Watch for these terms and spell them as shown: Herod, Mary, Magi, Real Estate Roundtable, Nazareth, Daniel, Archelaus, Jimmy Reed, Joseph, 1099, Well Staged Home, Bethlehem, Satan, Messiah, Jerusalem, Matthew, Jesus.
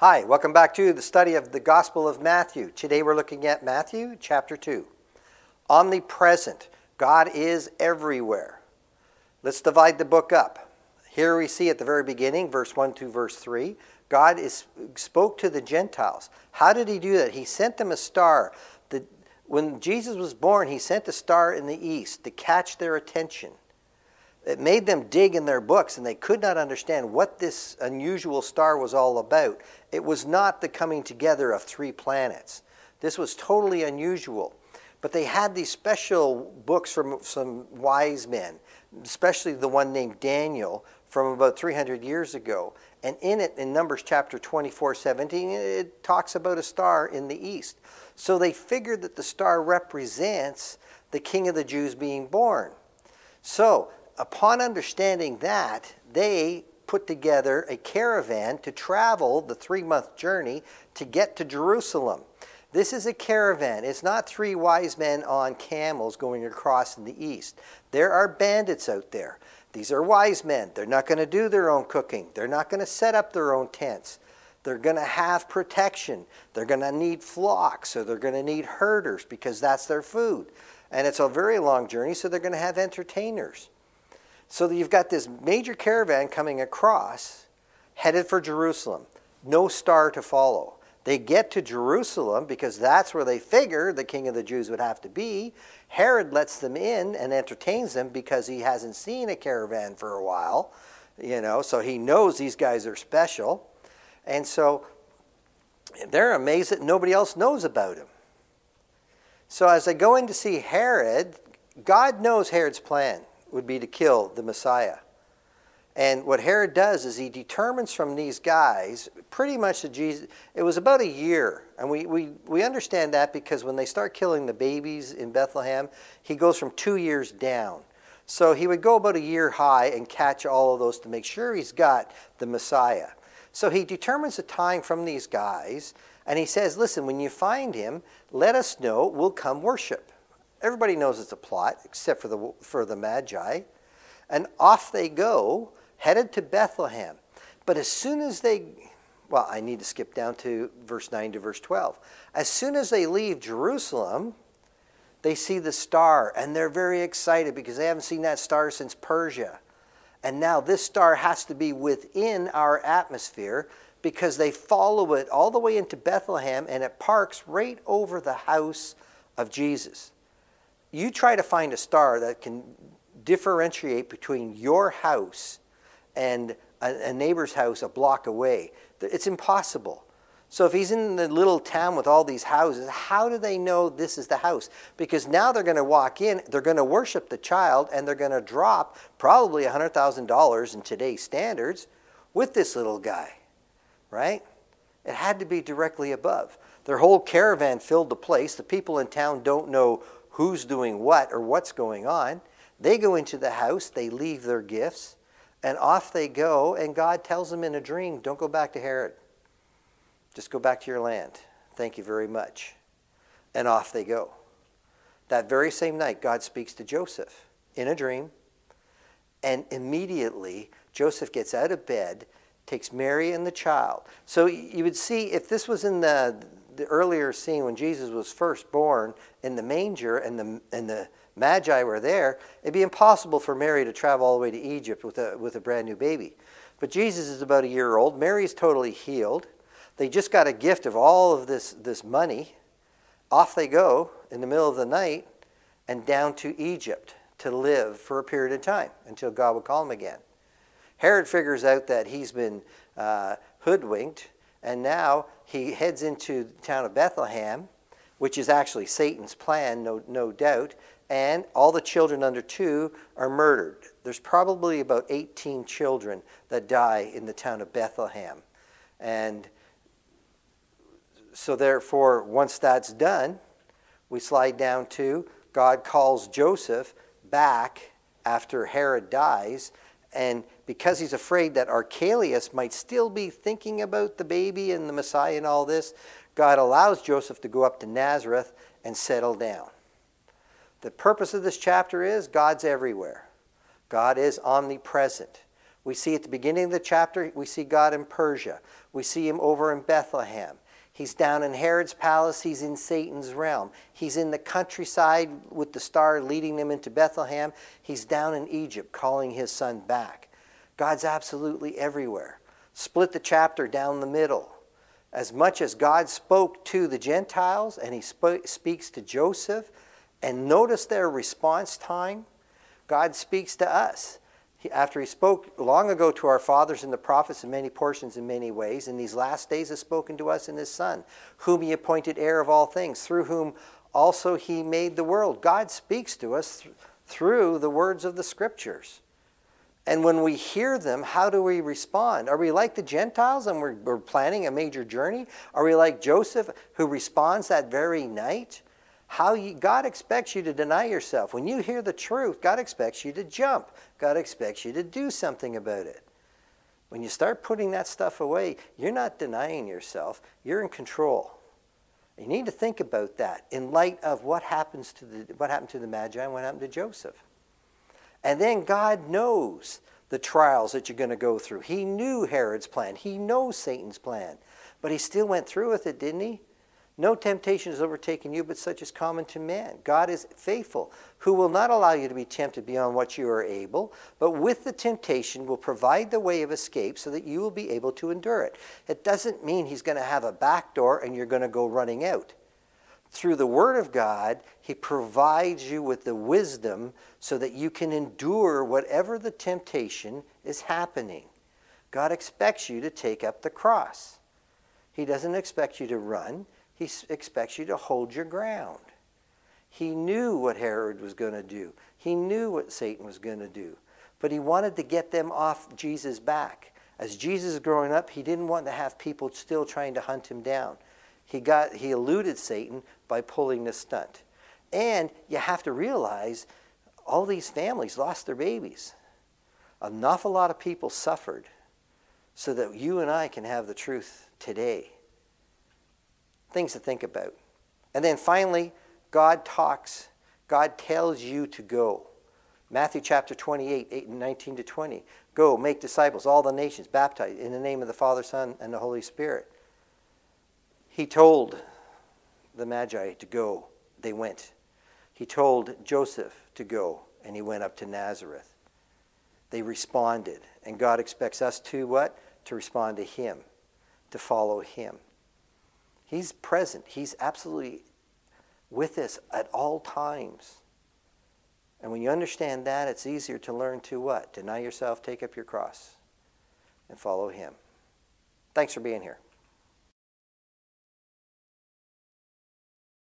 Hi, welcome back to the study of the Gospel of Matthew. Today we're looking at Matthew chapter 2. Omnipresent. God is everywhere. Let's divide the book up. Here we see at the very beginning, verse 1 to verse 3, God spoke to the Gentiles. How did he do that? He sent them a star. When Jesus was born, he sent a star in the east to catch their attention. It made them dig in their books, and they could not understand what this unusual star was all about. It was not the coming together of three planets. This was totally unusual. But they had these special books from some wise men, especially the one named Daniel from about 300 years ago. And in it, in Numbers chapter 24:17, it talks about a star in the east. So they figured that the star represents the King of the Jews being born. So, upon understanding that, they put together a caravan to travel the 3-month journey to get to Jerusalem. This is a caravan. It's not three wise men on camels going across in the east. There are bandits out there. These are wise men. They're not going to do their own cooking. They're not going to set up their own tents. They're going to have protection. They're going to need flocks, so they're going to need herders because that's their food. And it's a very long journey, so they're going to have entertainers. So you've got this major caravan coming across, headed for Jerusalem. No star to follow. They get to Jerusalem because that's where they figure the King of the Jews would have to be. Herod lets them in and entertains them because he hasn't seen a caravan for a while. So he knows these guys are special. And so they're amazed that nobody else knows about him. So as they go in to see Herod, God knows Herod's plan would be to kill the Messiah. And what Herod does is he determines from these guys pretty much that Jesus, it was about a year. And we understand that because when they start killing the babies in Bethlehem, he goes from 2 years down. So he would go about a year high and catch all of those to make sure he's got the Messiah. So he determines the time from these guys. And he says, listen, when you find him, let us know, we'll come worship. Everybody knows it's a plot, except for the Magi. And off they go, headed to Bethlehem. But as soon as I need to skip down to verse 9 to verse 12. As soon as they leave Jerusalem, they see the star, and they're very excited because they haven't seen that star since Persia. And now this star has to be within our atmosphere because they follow it all the way into Bethlehem, and it parks right over the house of Jesus. You try to find a star that can differentiate between your house and a neighbor's house a block away. It's impossible. So if he's in the little town with all these houses, how do they know this is the house? Because now they're going to walk in, they're going to worship the child, and they're going to drop probably $100,000 in today's standards with this little guy, right? It had to be directly above. Their whole caravan filled the place. The people in town don't know who's doing what or what's going on. They go into the house, they leave their gifts, and off they go, and God tells them in a dream, don't go back to Herod. Just go back to your land. Thank you very much. And off they go. That very same night, God speaks to Joseph in a dream, and immediately Joseph gets out of bed, takes Mary and the child. So you would see, if this was in the earlier scene when Jesus was first born in the manger and the Magi were there, it'd be impossible for Mary to travel all the way to Egypt with a brand new baby. But Jesus is about a year old. Mary's totally healed. They just got a gift of all of this money. Off they go in the middle of the night and down to Egypt to live for a period of time until God would call them again. Herod figures out that he's been hoodwinked, and now he heads into the town of Bethlehem, which is actually Satan's plan, no doubt, and all the children under 2 are murdered. There's probably about 18 children that die in the town of Bethlehem. And so therefore, once that's done, we slide down to God calls Joseph back after Herod dies, and because he's afraid that Archelaus might still be thinking about the baby and the Messiah and all this, God allows Joseph to go up to Nazareth and settle down. The purpose of this chapter is God's everywhere. God is omnipresent. We see at the beginning of the chapter, we see God in Persia. We see him over in Bethlehem. He's down in Herod's palace. He's in Satan's realm. He's in the countryside with the star leading them into Bethlehem. He's down in Egypt calling his son back. God's absolutely everywhere. Split the chapter down the middle. As much as God spoke to the Gentiles and he speaks to Joseph, and notice their response time, God speaks to us. After he spoke long ago to our fathers and the prophets in many portions in many ways, in these last days has spoken to us in his Son, whom he appointed heir of all things, through whom also he made the world. God speaks to us through the words of the Scriptures. And when we hear them, how do we respond? Are we like the Gentiles and we're planning a major journey? Are we like Joseph, who responds that very night? God expects you to deny yourself. When you hear the truth, God expects you to jump. God expects you to do something about it. When you start putting that stuff away, you're not denying yourself. You're in control. You need to think about that in light of what happened to the Magi and what happened to Joseph. And then God knows the trials that you're going to go through. He knew Herod's plan. He knows Satan's plan. But he still went through with it, didn't he? No temptation has overtaken you, but such is common to man. God is faithful, who will not allow you to be tempted beyond what you are able, but with the temptation will provide the way of escape so that you will be able to endure it. It doesn't mean he's going to have a back door and you're going to go running out. Through the Word of God, he provides you with the wisdom so that you can endure whatever the temptation is happening. God expects you to take up the cross. He doesn't expect you to run. He expects you to hold your ground. He knew what Herod was going to do. He knew what Satan was going to do. But he wanted to get them off Jesus' back. As Jesus was growing up, he didn't want to have people still trying to hunt him down. He eluded Satan by pulling this stunt. And you have to realize all these families lost their babies. An awful lot of people suffered so that you and I can have the truth today. Things to think about. And then finally, God tells you to go. Matthew chapter 28, 8 and 19 to 20. Go, make disciples, all the nations, baptize in the name of the Father, Son, and the Holy Spirit. He told the Magi to go. They went. He told Joseph to go, and he went up to Nazareth. They responded. And God expects us to what? To respond to him, to follow him. He's present. He's absolutely with us at all times. And when you understand that, it's easier to learn to what? Deny yourself, take up your cross, and follow him. Thanks for being here.